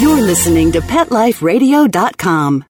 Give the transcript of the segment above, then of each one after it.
You're listening to PetLifeRadio.com.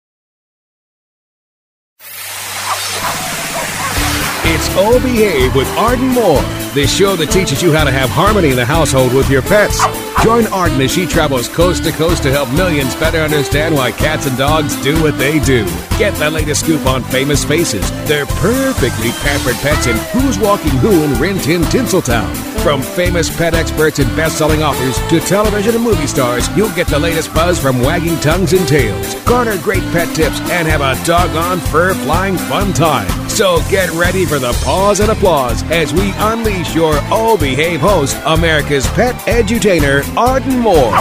It's Oh Behave with Arden Moore, the show that teaches you how to have harmony in the household with your pets. Join Arden as she travels coast to coast to help millions better understand why cats and dogs do what they do. Get the latest scoop on famous faces, their perfectly pampered pets, and who's walking who in Rin Tin Tinseltown. From famous pet experts and best-selling authors to television and movie stars, you'll get the latest buzz from wagging tongues and tails. Garner great pet tips and have a doggone fur-flying fun time. So get ready for the pause and applause as we unleash your Oh Behave host, America's pet edutainer, Arden Moore.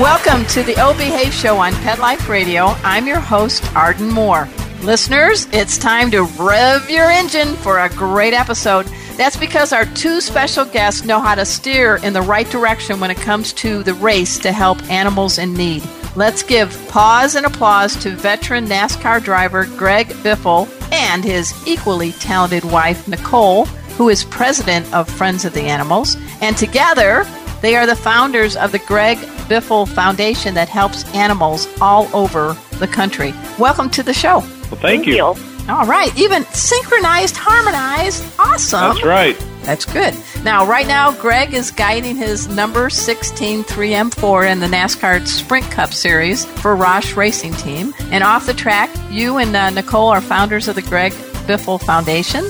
Welcome to the Oh Behave Show on Pet Life Radio. I'm your host, Arden Moore. Listeners, it's time to rev your engine for a great episode. That's because our two special guests know how to steer in the right direction when it comes to the race to help animals in need. Let's give pause and applause to veteran NASCAR driver Greg Biffle and his equally talented wife, Nicole, who is president of Friends of the Animals. And together, they are the founders of the Greg Biffle Foundation that helps animals all over the country. Welcome to the show. Well, thank you. All right. Even synchronized, harmonized. Awesome. That's right. That's good. Now, right now, Greg is guiding his number 16 3M4 in the NASCAR Sprint Cup Series for Roush Racing Team. And off the track, you and Nicole are founders of the Greg Biffle Foundation.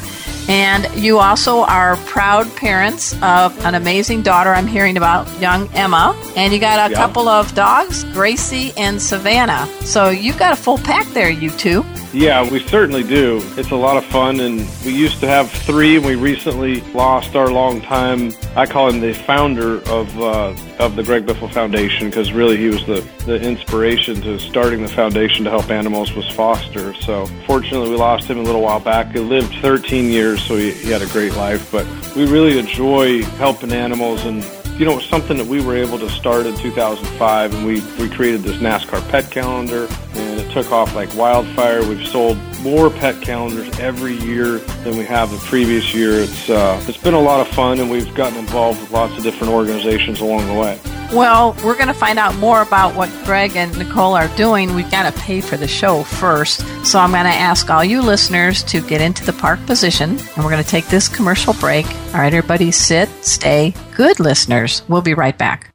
And you also are proud parents of an amazing daughter I'm hearing about, young Emma. And you got a couple of dogs, Gracie and Savannah. So you've got a full pack there, you two. Yeah, we certainly do. It's a lot of fun, and we used to have three, and we recently lost our longtime, I call him the founder of the Greg Biffle Foundation, because really he was the inspiration to starting the foundation to help animals was Foster. So fortunately, we lost him a little while back. He lived 13 years, so he had a great life, but we really enjoy helping animals, and you know, it's something that we were able to start in 2005, and we created this NASCAR pet calendar, and it took off like wildfire. We've sold more pet calendars every year than we have the previous year. It's been a lot of fun, and we've gotten involved with lots of different organizations along the way. Well, we're going to find out more about what Greg and Nicole are doing. We've got to pay for the show first, so I'm going to ask all you listeners to get into the park position, and we're going to take this commercial break. All right, everybody, sit, stay good, listeners. We'll be right back.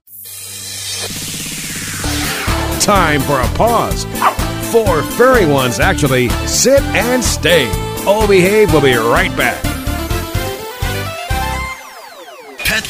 Time for a pause. For furry ones, actually, sit and stay. Oh Behave will be right back. Pet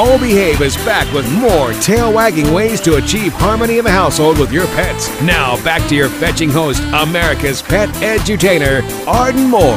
Oh Behave is back with more tail-wagging ways to achieve harmony in the household with your pets. Now, back to your fetching host, America's pet edutainer, Arden Moore.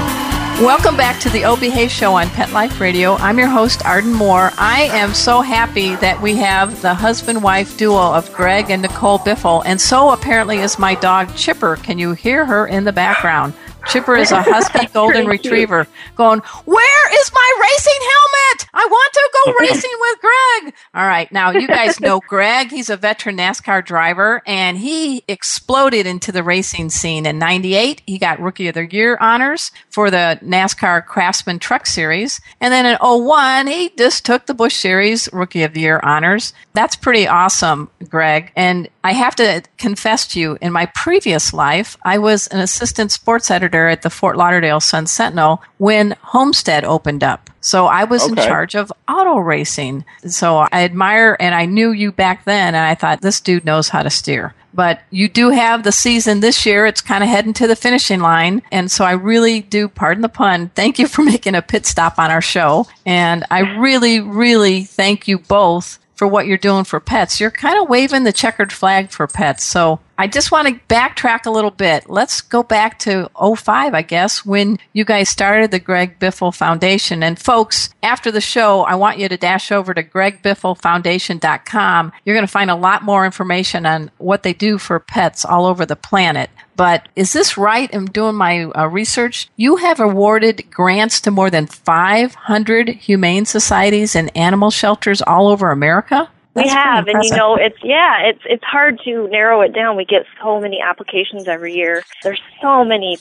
Welcome back to the Oh Behave Show on Pet Life Radio. I'm your host, Arden Moore. I am so happy that we have the husband-wife duo of Greg and Nicole Biffle, and so apparently is my dog, Chipper. Can you hear her in the background? Chipper is a husky golden retriever going, where is my racing helmet? I want to go racing with Greg. All right. Now, you guys know Greg. He's a veteran NASCAR driver, and he exploded into the racing scene. In 1998, he got Rookie of the Year honors for the NASCAR Craftsman Truck Series. And then in 2001, he just took the Busch Series Rookie of the Year honors. That's pretty awesome, Greg. And I have to confess to you, in my previous life, I was an assistant sports editor at the Fort Lauderdale Sun Sentinel when Homestead opened up. So I was in charge of auto racing. So I admire, and I knew you back then, and I thought, this dude knows how to steer. But you do have the season this year. It's kind of heading to the finishing line. And so I really do, pardon the pun, thank you for making a pit stop on our show. And I really, really thank you both for what you're doing for pets. You're kind of waving the checkered flag for pets. So I just want to backtrack a little bit. Let's go back to 2005, I guess, when you guys started the Greg Biffle Foundation. And folks, after the show, I want you to dash over to GregBiffleFoundation.com. You're going to find a lot more information on what they do for pets all over the planet. But is this right? I'm doing my research. You have awarded grants to more than 500 humane societies and animal shelters all over America? That's we have, and you know, it's hard to narrow it down. We get so many applications every year. There's so many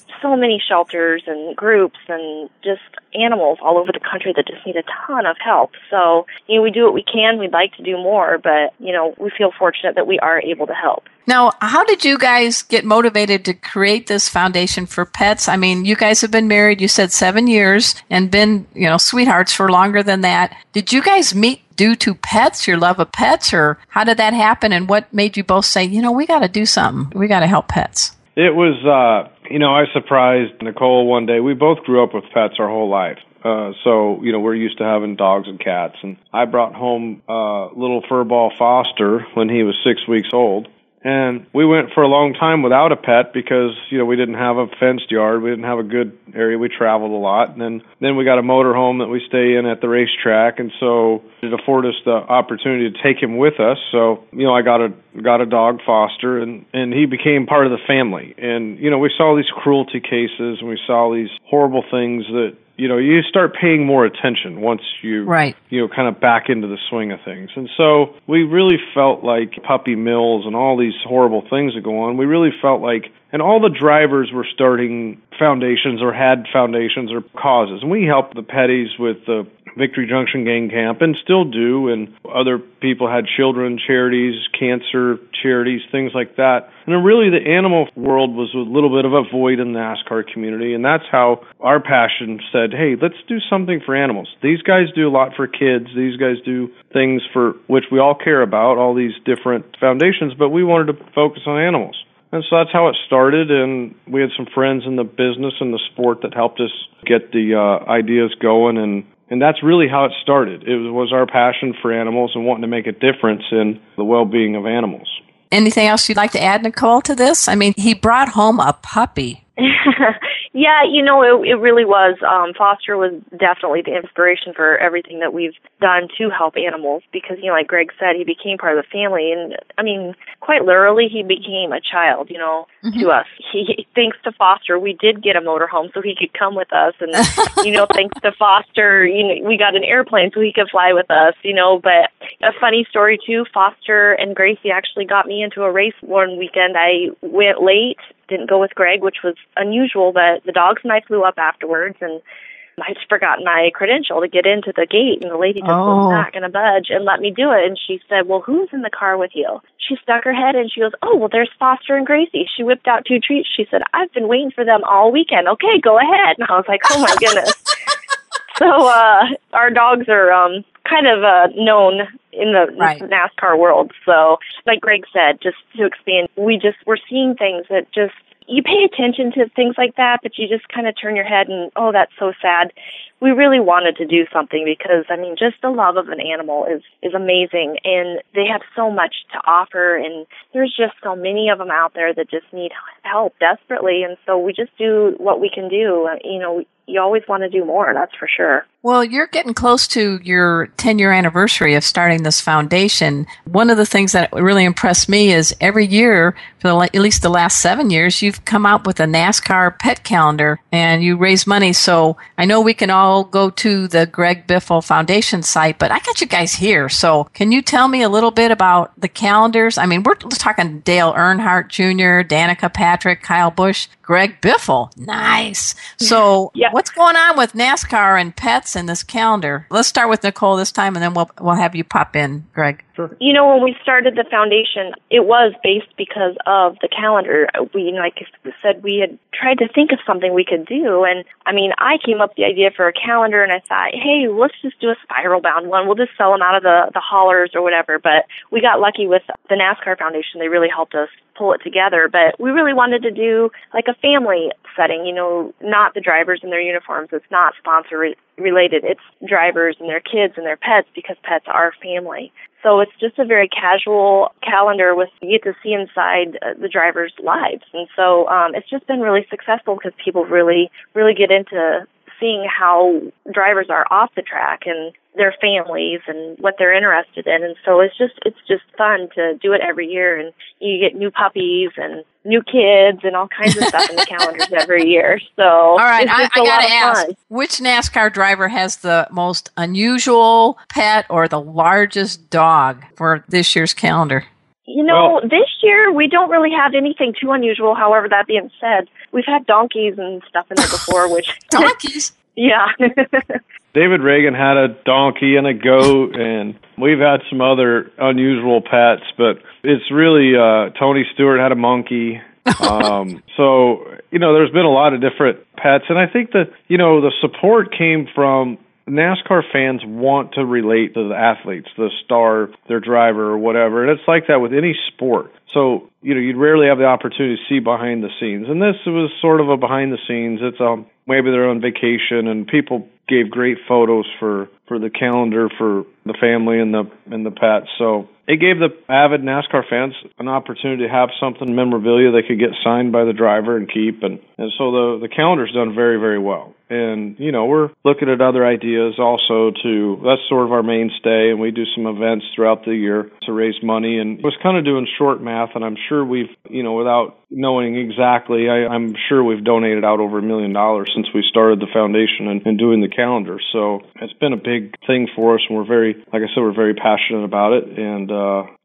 shelters and groups and just animals all over the country that just need a ton of help. So, you know, we do what we can. We'd like to do more, but, you know, we feel fortunate that we are able to help. Now, how did you guys get motivated to create this foundation for pets? I mean, you guys have been married, you said 7 years, and been, you know, sweethearts for longer than that. Did you guys meet due to pets, your love of pets, or how did that happen? And what made you both say, you know, we got to do something. We got to help pets. It was, you know, I surprised Nicole one day. We both grew up with pets our whole life. So, you know, we're used to having dogs and cats. And I brought home little furball Foster when he was 6 weeks old. And we went for a long time without a pet because, you know, we didn't have a fenced yard. We didn't have a good area. We traveled a lot. And then we got a motor home that we stay in at the racetrack. And so it afforded us the opportunity to take him with us. So, you know, I got a dog, Foster, and he became part of the family. And, you know, we saw these cruelty cases and we saw these horrible things that, you know, you start paying more attention once you, right, you know, kind of back into the swing of things. And so we really felt like puppy mills and all these horrible things that go on, we really felt like, and all the drivers were starting foundations or had foundations or causes. And we helped the petties with the Victory Junction Gang Camp and still do. And other people had children charities, cancer charities, things like that. And really the animal world was a little bit of a void in the NASCAR community, and that's how our passion said, hey, let's do something for animals. These guys do a lot for kids. These guys do things for which we all care about, all these different foundations, but we wanted to focus on animals. And so that's how it started, and we had some friends in the business and the sport that helped us get the ideas going, and that's really how it started. It was our passion for animals and wanting to make a difference in the well-being of animals. Anything else you'd like to add, Nicole, to this? I mean, he brought home a puppy. Yeah, you know, it really was. Foster was definitely the inspiration for everything that we've done to help animals because, you know, like Greg said, he became part of the family. And, I mean, quite literally, he became a child, you know, to us. He, thanks to Foster, we did get a motorhome so he could come with us. And, you know, thanks to Foster, you know, we got an airplane so he could fly with us, you know. But a funny story, too, Foster and Gracie actually got me into a race one weekend. I went late. Didn't go with Greg, which was unusual, but the dogs and I flew up afterwards, and I just forgot my credential to get into the gate, and the lady just was not going to budge and let me do it. And she said, well, who's in the car with you? She stuck her head, and she goes, oh, well, there's Foster and Gracie. She whipped out two treats. She said, I've been waiting for them all weekend. Okay, go ahead. And I was like, oh, my goodness. So our dogs are kind of known in the NASCAR world. So like Greg said, just to expand, we're seeing things that just, you pay attention to things like that, but you just kind of turn your head and, oh, that's so sad. We really wanted to do something because, I mean, just the love of an animal is amazing, and they have so much to offer, and there's just so many of them out there that just need help desperately, and so we just do what we can do. You know, you always want to do more, that's for sure. Well, you're getting close to your 10-year anniversary of starting this foundation. One of the things that really impressed me is every year, for at least the last 7 years, you've come out with a NASCAR pet calendar, and you raise money, so I know we can all go to the Greg Biffle Foundation site, but I got you guys here. So can you tell me a little bit about the calendars? I mean, we're talking Dale Earnhardt Jr., Danica Patrick, Kyle Busch, Greg Biffle. Nice. So what's going on with NASCAR and pets in this calendar? Let's start with Nicole this time, and then we'll have you pop in, Greg. Sure. You know, when we started the foundation, it was based because of the calendar. We, like I said, we had tried to think of something we could do, and I mean, I came up with the idea for a calendar, and I thought, hey, let's just do a spiral-bound one. We'll just sell them out of the haulers or whatever. But we got lucky with the NASCAR Foundation. They really helped us pull it together. But we really wanted to do like a family setting, you know, not the drivers in their uniforms. It's not sponsor-related. It's drivers and their kids and their pets because pets are family. So it's just a very casual calendar with you get to see inside the drivers' lives. And so it's just been really successful because people really, really get into seeing how drivers are off the track and their families and what they're interested in. And so it's just fun to do it every year, and you get new puppies and new kids and all kinds of stuff in the calendars every year. So all right, I gotta ask, which NASCAR driver has the most unusual pet or the largest dog for this year's calendar? You know, this year we don't really have anything too unusual. However, that being said, we've had donkeys and stuff in there before, which... Donkeys? Yeah. David Reagan had a donkey and a goat, and we've had some other unusual pets, but it's really Tony Stewart had a monkey. So, you know, there's been a lot of different pets, and I think that, you know, the support came from... NASCAR fans want to relate to the athletes, the star, their driver, or whatever. And it's like that with any sport. So, you know, you'd rarely have the opportunity to see behind the scenes. And this was sort of a behind the scenes. It's maybe they're on vacation, and people gave great photos for the calendar for the family and the pets. So it gave the avid NASCAR fans an opportunity to have something, memorabilia they could get signed by the driver and keep. And so the calendar's done very, very well. And, you know, we're looking at other ideas also to, that's sort of our mainstay, and we do some events throughout the year to raise money. And I was kind of doing short math, and I'm sure we've, you know, without knowing exactly, I'm sure we've donated out over $1 million since we started the foundation and doing the calendar. So it's been a big thing for us, and we're very, like I said, we're very passionate about it, and,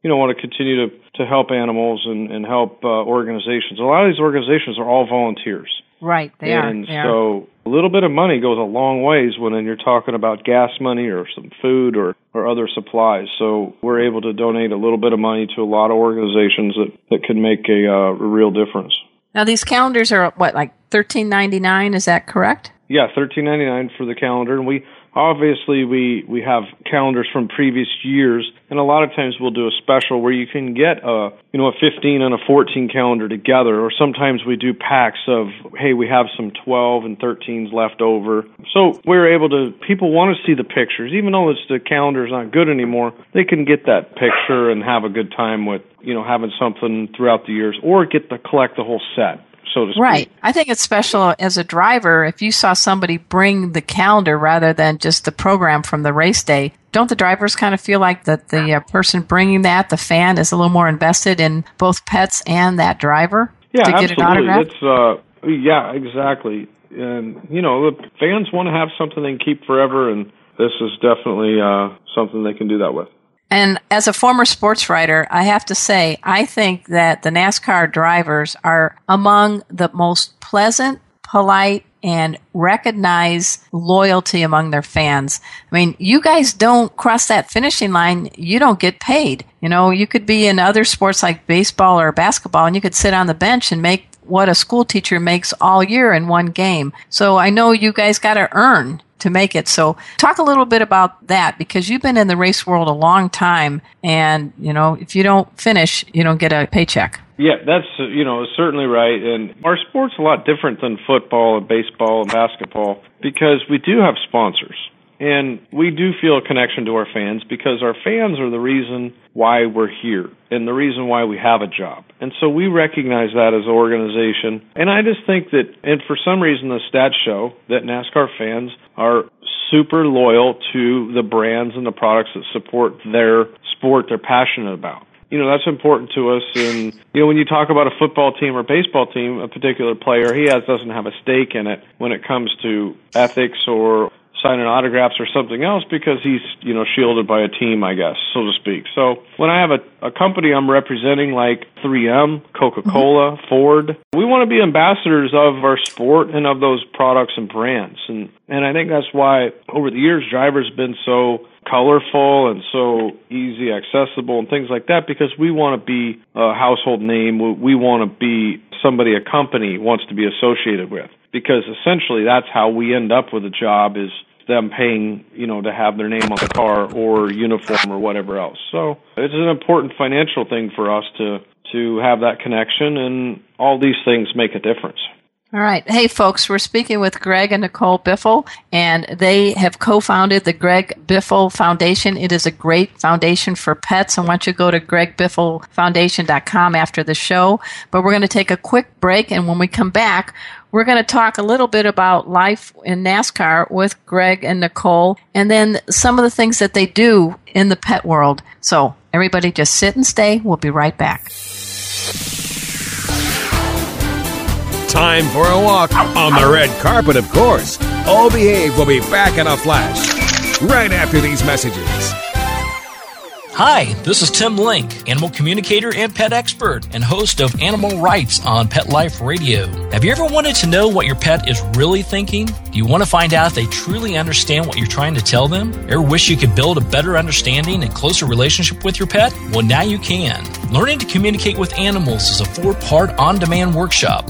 you know, want to continue to help animals and help organizations. A lot of these organizations are all volunteers. Right, they are. So a little bit of money goes a long ways when you're talking about gas money or some food or other supplies. So we're able to donate a little bit of money to a lot of organizations that can make a real difference. Now, these calendars are, what, like $13.99, is that correct? Yeah, $13.99 for the calendar, and we... Obviously, we have calendars from previous years, and a lot of times we'll do a special where you can get a 15 and a 14 calendar together, or sometimes we do packs of, hey, we have some 12 and 13s left over. So we're able to, people want to see the pictures. Even though the calendar's not good anymore, they can get that picture and have a good time with, you know, having something throughout the years, or get to collect the whole set. So right. I think it's special as a driver if you saw somebody bring the calendar rather than just the program from the race day. Don't the drivers kind of feel like that the person bringing that, the fan, is a little more invested in both pets and that driver to get an autograph? Yeah, exactly. And, you know, the fans want to have something they can keep forever, and this is definitely something they can do that with. And as a former sports writer, I have to say, I think that the NASCAR drivers are among the most pleasant, polite, and recognize loyalty among their fans. I mean, you guys don't cross that finishing line, you don't get paid. You know, you could be in other sports like baseball or basketball, and you could sit on the bench and make what a school teacher makes all year in one game. So I know you guys got to earn to make it. So talk a little bit about that, because you've been in the race world a long time, and, you know, if you don't finish, you don't get a paycheck. Yeah, that's, you know, certainly right. And our sport's a lot different than football and baseball and basketball, because we do have sponsors. And we do feel a connection to our fans, because our fans are the reason why we're here and the reason why we have a job. And so we recognize that as an organization. And I just think that, and for some reason the stats show that NASCAR fans are super loyal to the brands and the products that support their sport they're passionate about. You know, that's important to us. And, you know, when you talk about a football team or baseball team, a particular player, doesn't have a stake in it when it comes to ethics or signing autographs or something else, because he's, you know, shielded by a team, I guess, so to speak. So when I have a company I'm representing like 3M, Coca-Cola, Ford, we want to be ambassadors of our sport and of those products and brands. And I think that's why over the years drivers have been so colorful and so easy accessible and things like that, because we want to be a household name. We want to be somebody a company wants to be associated with, because essentially that's how we end up with a job, is them paying, you know, to have their name on the car or uniform or whatever else. So it's an important financial thing for us to have that connection, and all these things make a difference. All right. Hey, folks, we're speaking with Greg and Nicole Biffle, and they have co-founded the Greg Biffle Foundation. It is a great foundation for pets, and why don't you go to gregbifflefoundation.com after the show. But we're going to take a quick break, and when we come back, we're going to talk a little bit about life in NASCAR with Greg and Nicole, and then some of the things that they do in the pet world. So everybody just sit and stay. We'll be right back. Time for a walk on the red carpet, of course. Oh Behave will be back in a flash right after these messages. Hi, this is Tim Link, animal communicator and pet expert and host of Animal Rights on Pet Life Radio. Have you ever wanted to know what your pet is really thinking? Do you want to find out if they truly understand what you're trying to tell them? Ever wish you could build a better understanding and closer relationship with your pet? Well, now you can. Learning to Communicate with Animals is a 4-part on-demand workshop.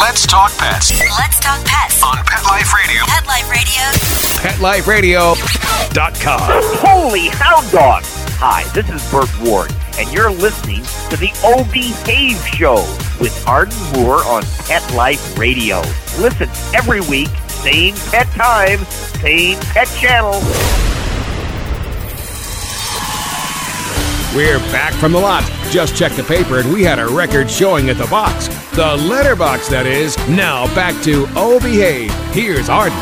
Let's talk pets. Let's talk pets on Pet Life Radio. Pet Life Radio. PetLifeRadio.com. Holy hound dog! Hi, this is Burt Ward, and you're listening to the Oh Behave Show with Arden Moore on Pet Life Radio. Listen every week, same pet time, same pet channel. We're back from the lot. Just checked the paper and we had a record showing at the box. The letterbox, that is. Now back to Oh Behave. Here's Arden.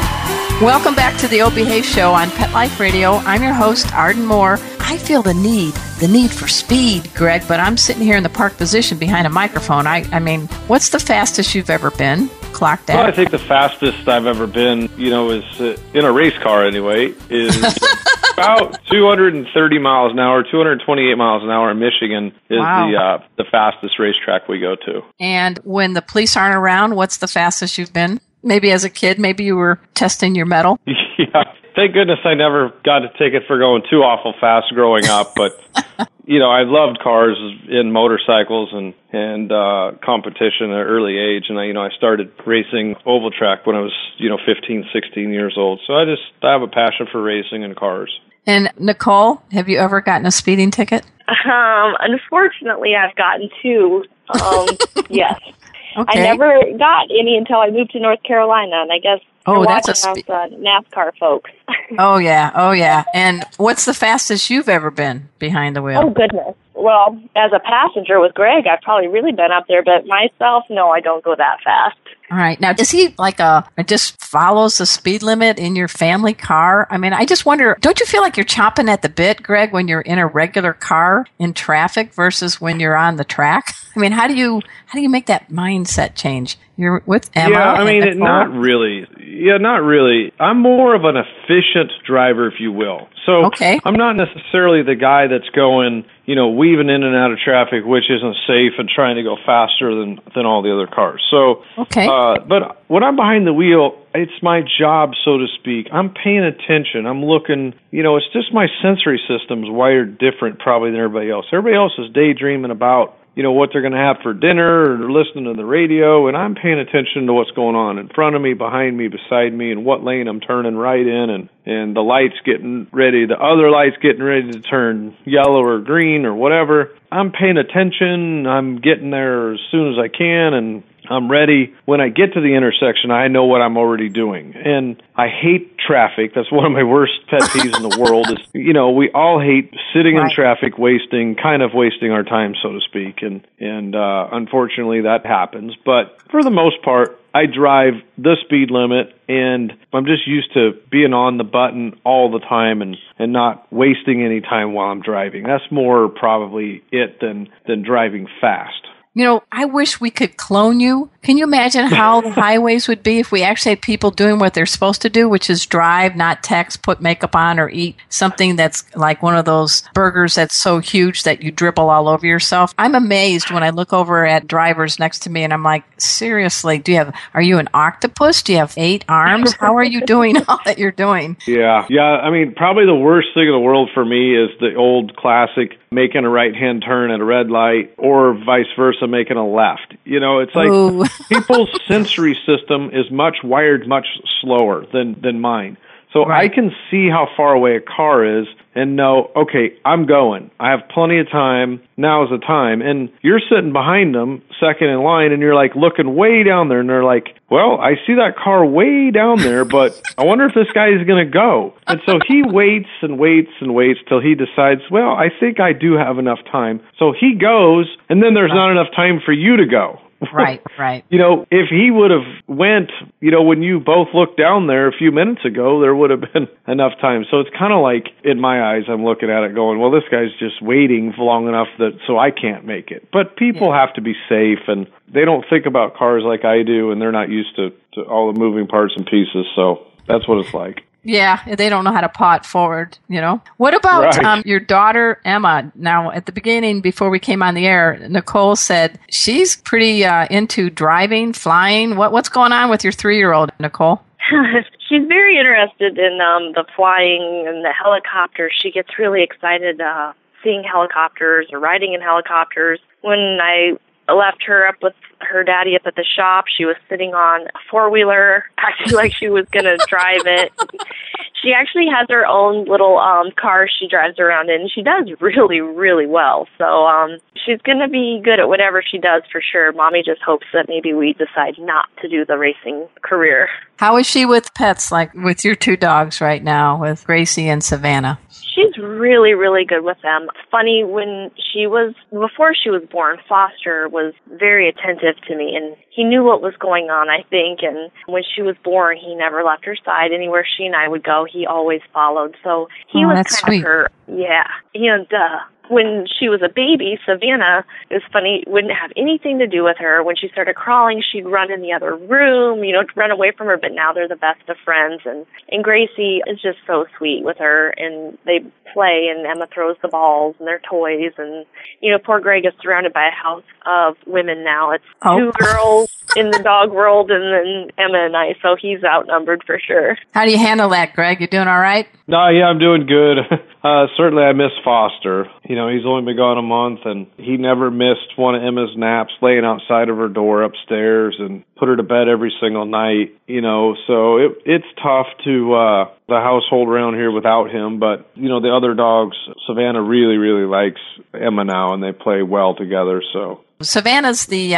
Welcome back to the Oh Behave Show on Pet Life Radio. I'm your host, Arden Moore. I feel the need for speed, Greg, but I'm sitting here in the park position behind a microphone. I mean, what's the fastest you've ever been? Clocked out? Well, I think the fastest I've ever been, is in a race car anyway, is... About 230 miles an hour, 228 miles an hour in Michigan is the fastest racetrack we go to. And when the police aren't around, what's the fastest you've been? Maybe as a kid, maybe you were testing your mettle. Yeah. Thank goodness I never got a ticket for going too awful fast growing up, but... I loved cars and motorcycles and competition at an early age. And, I started racing oval track when I was, 15, 16 years old. So I have a passion for racing and cars. And, Nicole, have you ever gotten a speeding ticket? Unfortunately, I've gotten 2. Yes. Okay. I never got any until I moved to North Carolina, and I guess NASCAR folks. Oh, yeah. And what's the fastest you've ever been behind the wheel? Oh, goodness. Well, as a passenger with Greg, I've probably really been up there, but myself, no, I don't go that fast. All right. Now, is he just follows the speed limit in your family car? I mean, I just wonder, don't you feel like you're chomping at the bit, Greg, when you're in a regular car in traffic versus when you're on the track? I mean, how do you make that mindset change? You're with Emma. Yeah, I mean, not really. I'm more of an efficient driver, if you will. So okay. I'm not necessarily the guy that's going, weaving in and out of traffic, which isn't safe, and trying to go faster than all the other cars. So, okay. But when I'm behind the wheel, it's my job, so to speak. I'm paying attention. I'm looking. It's just my sensory system's wired different probably than everybody else. Everybody else is daydreaming about what they're going to have for dinner or listening to the radio, and I'm paying attention to what's going on in front of me, behind me, beside me, and what lane I'm turning right in, and the light's getting ready, the other light's getting ready to turn yellow or green or whatever. I'm paying attention. I'm getting there as soon as I can, and I'm ready. When I get to the intersection, I know what I'm already doing. And I hate traffic. That's one of my worst pet peeves in the world. Is, we all hate sitting in traffic, wasting our time, so to speak. And unfortunately, that happens. But for the most part, I drive the speed limit, and I'm just used to being on the button all the time and not wasting any time while I'm driving. That's more probably it than driving fast. you know, I wish we could clone you. Can you imagine how the highways would be if we actually had people doing what they're supposed to do, which is drive, not text, put makeup on, or eat something that's like one of those burgers that's so huge that you dribble all over yourself? I'm amazed when I look over at drivers next to me and I'm like, seriously, are you an octopus? Do you have 8 arms? How are you doing all that you're doing? Yeah. I mean, probably the worst thing in the world for me is the old classic making a right-hand turn at a red light or vice versa, making a left. You know, it's like people's sensory system is wired much slower than mine. So right. I can see how far away a car is and know, okay, I'm going. I have plenty of time. Now is the time. And you're sitting behind them, second in line, and you're like looking way down there. And they're like, well, I see that car way down there, but I wonder if this guy is going to go. And so he waits and waits and waits till he decides, well, I think I do have enough time. So he goes, and then there's not enough time for you to go. Right. You know, if he would have went, you know, when you both looked down there a few minutes ago, there would have been enough time. So it's kind of like, in my eyes, I'm looking at it going, well, this guy's just waiting for long enough so I can't make it. But people have to be safe, and they don't think about cars like I do, and they're not used to all the moving parts and pieces. So that's what it's like. Yeah, they don't know how to pot forward, you know. What about your daughter, Emma? Now, at the beginning, before we came on the air, Nicole said she's pretty into driving, flying. What's going on with your 3-year-old, Nicole? She's very interested in the flying and the helicopter. She gets really excited seeing helicopters or riding in helicopters. When I left her up with her daddy up at the shop, she was sitting on a 4-wheeler, acting like she was going to drive it. She actually has her own little car she drives around in. She does really, really well. So she's going to be good at whatever she does for sure. Mommy just hopes that maybe we decide not to do the racing career. How is she with pets, like with your 2 dogs right now, with Gracie and Savannah? She's really, really good with them. It's funny, before she was born, Foster was very attentive to me, and he knew what was going on, I think, and when she was born, he never left her side. Anywhere she and I would go, he always followed. So he was kind sweet. Of her, yeah. And when she was a baby, Savannah, it was funny, wouldn't have anything to do with her. When she started crawling, she'd run in the other room, you know, run away from her, but now they're the best of friends. And Gracie is just so sweet with her, and they play, and Emma throws the balls and their toys. And, you know, poor Greg is surrounded by a house of women now. It's 2 girls in the dog world, and then Emma and I, so he's outnumbered for sure. How do you handle that, Greg? You doing all right? No, yeah, I'm doing good. Certainly I miss Foster. You know, he's only been gone a month, and he never missed one of Emma's naps, laying outside of her door upstairs, and put her to bed every single night, you know. So it's tough to the household around here without him. But, you know, the other dogs, Savannah really, really likes Emma now, and they play well together, so... Savannah's the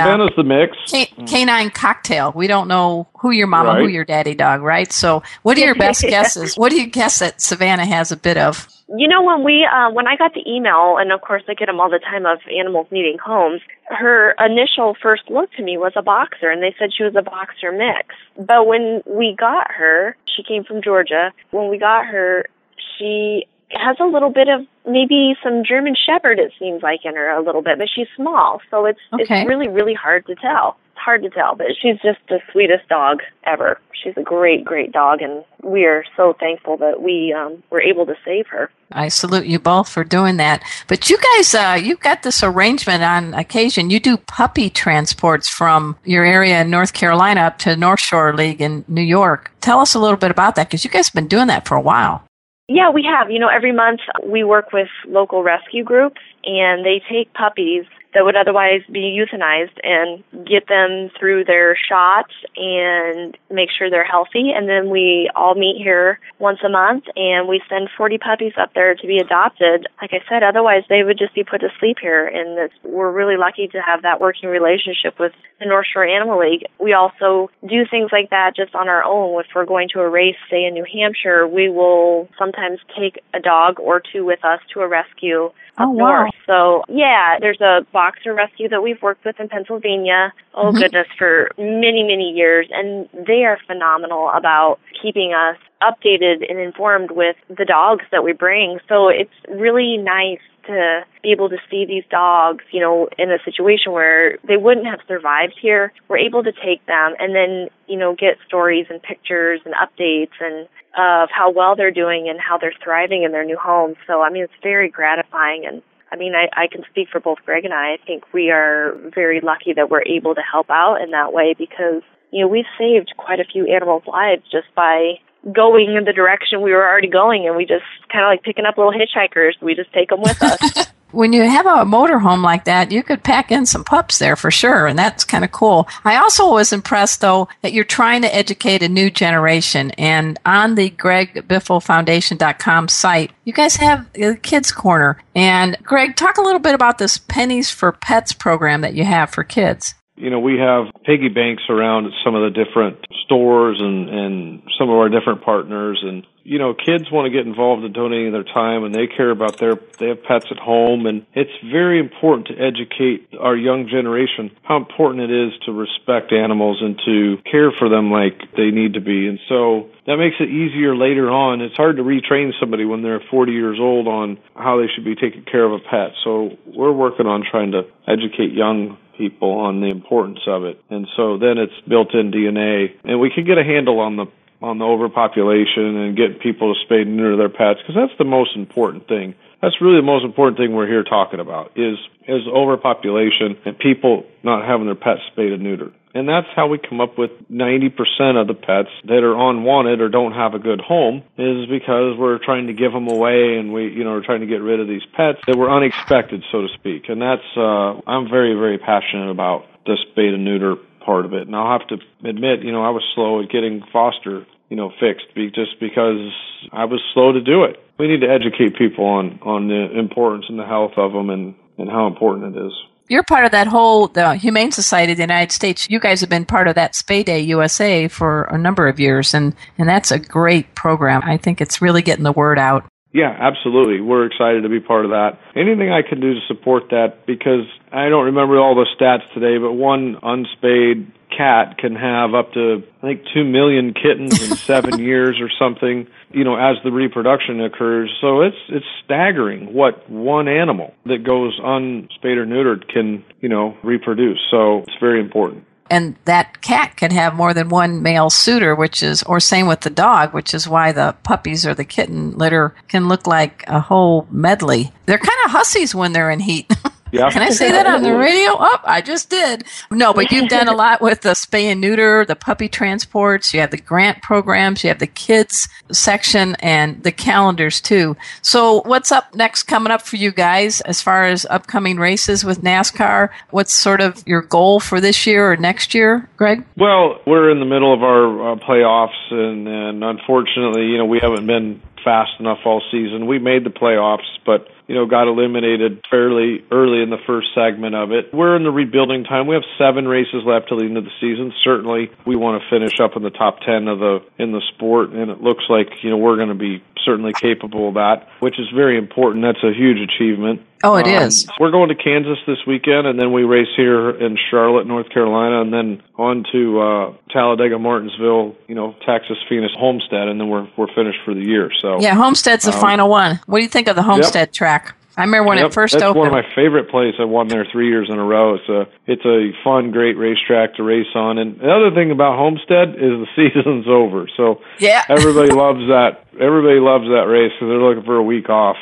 mix. Canine cocktail. We don't know who your mama, who your daddy dog, right? So what are your best guesses? What do you guess that Savannah has a bit of? You know, when I got the email, and of course I get them all the time of animals needing homes, her initial first look to me was a boxer, and they said she was a boxer mix. But when we got her, she came from Georgia. When we got her, she has a little bit of maybe some German Shepherd, it seems like, in her a little bit, but she's small, so it's really, really hard to tell. It's hard to tell, but she's just the sweetest dog ever. She's a great, great dog, and we are so thankful that we were able to save her. I salute you both for doing that. But you guys, you've got this arrangement on occasion. You do puppy transports from your area in North Carolina up to North Shore League in New York. Tell us a little bit about that, because you guys have been doing that for a while. Yeah, we have. You know, every month we work with local rescue groups, and they take puppies that would otherwise be euthanized and get them through their shots and make sure they're healthy. And then we all meet here once a month, and we send 40 puppies up there to be adopted. Like I said, otherwise they would just be put to sleep here. And we're really lucky to have that working relationship with the North Shore Animal League. We also do things like that just on our own. If we're going to a race, say in New Hampshire, we will sometimes take a dog or 2 with us to a rescue up north. So, yeah, there's a boxer rescue that we've worked with in Pennsylvania, goodness, for many, many years, and they are phenomenal about keeping us updated and informed with the dogs that we bring. So it's really nice to be able to see these dogs, you know, in a situation where they wouldn't have survived here. We're able to take them and then, you know, get stories and pictures and updates and of how well they're doing and how they're thriving in their new home. So, I mean, it's very gratifying. And, I mean, I can speak for both Greg and I. I think we are very lucky that we're able to help out in that way because, you know, we've saved quite a few animals' lives just by going in the direction we were already going, and we just kind of like picking up little hitchhikers. We just take them with us. When you have a motorhome like that, you could pack in some pups there for sure, and that's kind of cool. I also was impressed, though, that you're trying to educate a new generation, and on the GregBiffleFoundation.com site, you guys have a kids' corner. And, Greg, talk a little bit about this Pennies for Pets program that you have for kids. You know, we have piggy banks around some of the different stores and some of our different partners. And, you know, kids want to get involved in donating their time, and they care about they have pets at home. And it's very important to educate our young generation how important it is to respect animals and to care for them like they need to be. And so that makes it easier later on. It's hard to retrain somebody when they're 40 years old on how they should be taking care of a pet. So we're working on trying to educate young people on the importance of it. And so then it's built in DNA. And we can get a handle on the overpopulation and get people to spay and neuter their pets, because that's the most important thing. That's really the most important thing we're here talking about is overpopulation and people not having their pets spayed and neutered. And that's how we come up with 90% of the pets that are unwanted or don't have a good home, is because we're trying to give them away, and we're trying to get rid of these pets that were unexpected, so to speak. And that's, I'm very, very passionate about the spay and neuter part of it. And I'll have to admit, you know, I was slow at getting foster, you know, fixed just because I was slow to do it. We need to educate people on the importance and the health of them and how important it is. You're part of that whole Humane Society of the United States. You guys have been part of that Spay Day USA for a number of years, and that's a great program. I think it's really getting the word out. Yeah, absolutely. We're excited to be part of that. Anything I can do to support that, because I don't remember all the stats today, but one unspayed cat can have up to, I think, 2 million kittens in 7 years or something, you know, as the reproduction occurs. So it's staggering what one animal that goes unspayed or neutered can, you know, reproduce. So it's very important. And that cat can have more than one male suitor, or same with the dog, which is why the puppies or the kitten litter can look like a whole medley. They're kind of hussies when they're in heat. Yeah. Can I say that on the radio? Oh, I just did. No, but you've done a lot with the spay and neuter, the puppy transports. You have the grant programs. You have the kids section and the calendars, too. So what's up next coming up for you guys as far as upcoming races with NASCAR? What's sort of your goal for this year or next year, Greg? Well, we're in the middle of our playoffs, and unfortunately, you know, we haven't been fast enough all season. We made the playoffs, but you know, got eliminated fairly early in the first segment of it. We're in the rebuilding time. We have 7 races left till the end of the season. Certainly, we want to finish up in the top 10 in the sport, and it looks like, you know, we're going to be certainly capable of that, which is very important. That's a huge achievement. Oh, it is. We're going to Kansas this weekend, and then we race here in Charlotte, North Carolina, and then on to Talladega, Martinsville, you know, Texas, Phoenix, Homestead, and then we're finished for the year. So yeah, Homestead's the final one. What do you think of the Homestead track? I remember when it first opened. That's one of my favorite places. I won there 3 years in a row. It's a fun, great racetrack to race on. And the other thing about Homestead is the season's over. So yeah. Everybody loves that. Everybody loves that race because they're looking for a week off.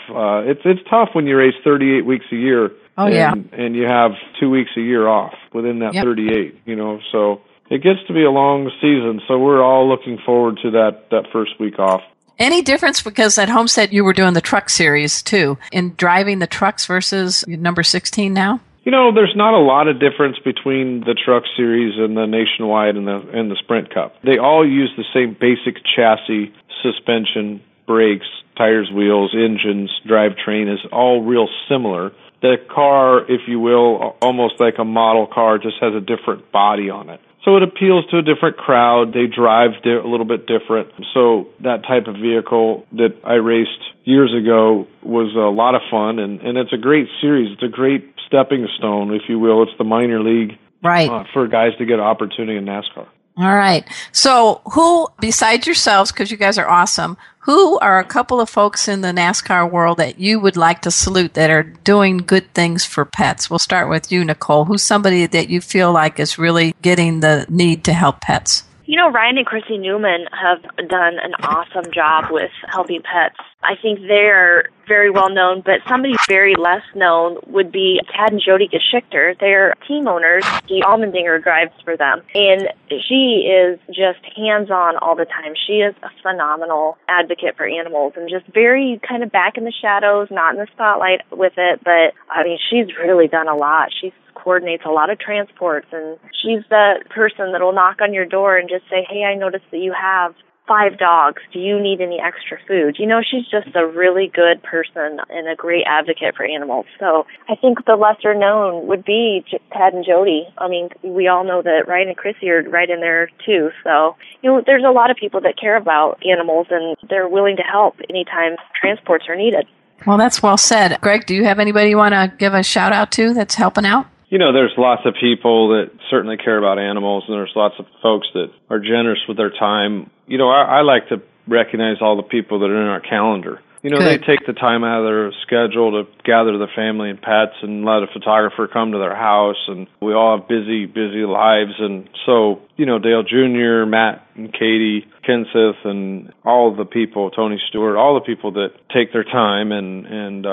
It's tough when you race 38 weeks a year. Oh, yeah. And you have 2 weeks a year off within that 38, you know. So it gets to be a long season. So we're all looking forward to that first week off. Any difference, because at Homestead you were doing the truck series too, in driving the trucks versus number 16 now? You know, there's not a lot of difference between the truck series and the Nationwide and the Sprint Cup. They all use the same basic chassis, suspension, brakes, tires, wheels, engines, drivetrain is all real similar. The car, if you will, almost like a model car, just has a different body on it. So it appeals to a different crowd. They drive a little bit different. So that type of vehicle that I raced years ago was a lot of fun, and it's a great series. It's a great stepping stone, if you will. It's the minor league for guys to get an opportunity in NASCAR. All right. So who, besides yourselves, because you guys are awesome, who are a couple of folks in the NASCAR world that you would like to salute that are doing good things for pets? We'll start with you, Nicole. Who's somebody that you feel like is really getting the need to help pets? You know, Ryan and Chrissy Newman have done an awesome job with helping pets. I think they're very well known, but somebody very less known would be Tad and Jodi Geschickter. They're team owners. The Allmendinger drives for them, and she is just hands-on all the time. She is a phenomenal advocate for animals and just very kind of back in the shadows, not in the spotlight with it, but, I mean, she's really done a lot. She coordinates a lot of transports, and she's the person that will knock on your door and just say, hey, I noticed that you have 5 dogs. Do you need any extra food? You know, she's just a really good person and a great advocate for animals. So I think the lesser known would be Tad and Jodi. I mean, we all know that Ryan and Chrissy are right in there too. So, you know, there's a lot of people that care about animals and they're willing to help anytime transports are needed. Well, that's well said. Greg, do you have anybody you want to give a shout out to that's helping out? You know, there's lots of people that certainly care about animals, and there's lots of folks that are generous with their time. You know, I like to recognize all the people that are in our calendar. You know, Good. They take the time out of their schedule to gather the family and pets and let a photographer come to their house, and we all have busy, busy lives. And so, you know, Dale Jr., Matt and Katie, Kenseth, and all the people, Tony Stewart, all the people that take their time and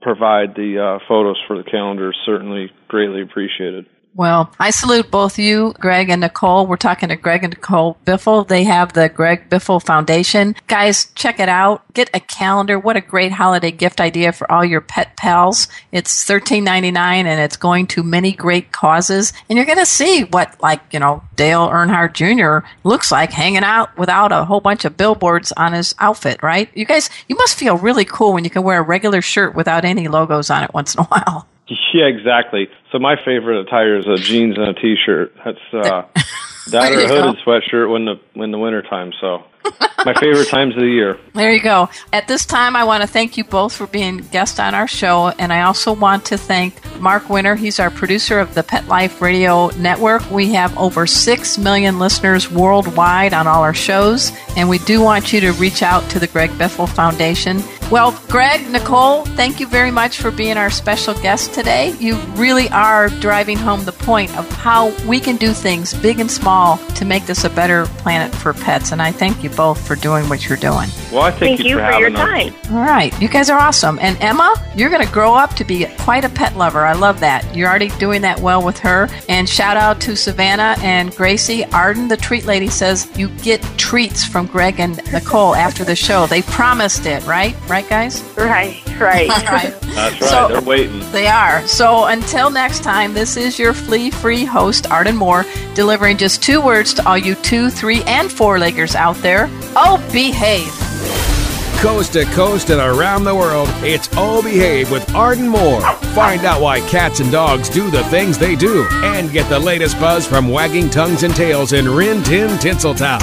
provide the photos for the calendar, certainly greatly appreciated. Well, I salute both you, Greg and Nicole. We're talking to Greg and Nicole Biffle. They have the Greg Biffle Foundation. Guys, check it out. Get a calendar. What a great holiday gift idea for all your pet pals. It's $13.99, and it's going to many great causes. And you're going to see what, like, you know, Dale Earnhardt Jr. looks like hanging out without a whole bunch of billboards on his outfit, right? You guys, you must feel really cool when you can wear a regular shirt without any logos on it once in a while. Yeah, exactly. So my favorite attire is jeans and a T-shirt. That's that or a hooded sweatshirt when the winter time. So my favorite times of the year. There you go. At this time, I want to thank you both for being guests on our show. And I also want to thank Mark Winter. He's our producer of the Pet Life Radio Network. We have over 6 million listeners worldwide on all our shows. And we do want you to reach out to the Greg Biffle Foundation. Well, Greg, Nicole, thank you very much for being our special guest today. You really are driving home the point of how we can do things big and small to make this a better planet for pets. And I thank you both for doing what you're doing. Well, I thank you for your time. All right. You guys are awesome. And Emma, you're going to grow up to be quite a pet lover. I love that. You're already doing that well with her. And shout out to Savannah and Gracie. Arden, the treat lady, says you get treats from Greg and Nicole after the show. They promised it, right? Right, guys? Right. Right. That's right. So, they're waiting. They are. So until next time, this is your flea-free host, Arden Moore, delivering just 2 words to all you 2, 3, and 4-leggers out there. Oh, behave. Coast to coast and around the world, it's Oh Behave with Arden Moore. Find out why cats and dogs do the things they do and get the latest buzz from wagging tongues and tails in Rin Tin Tinseltown.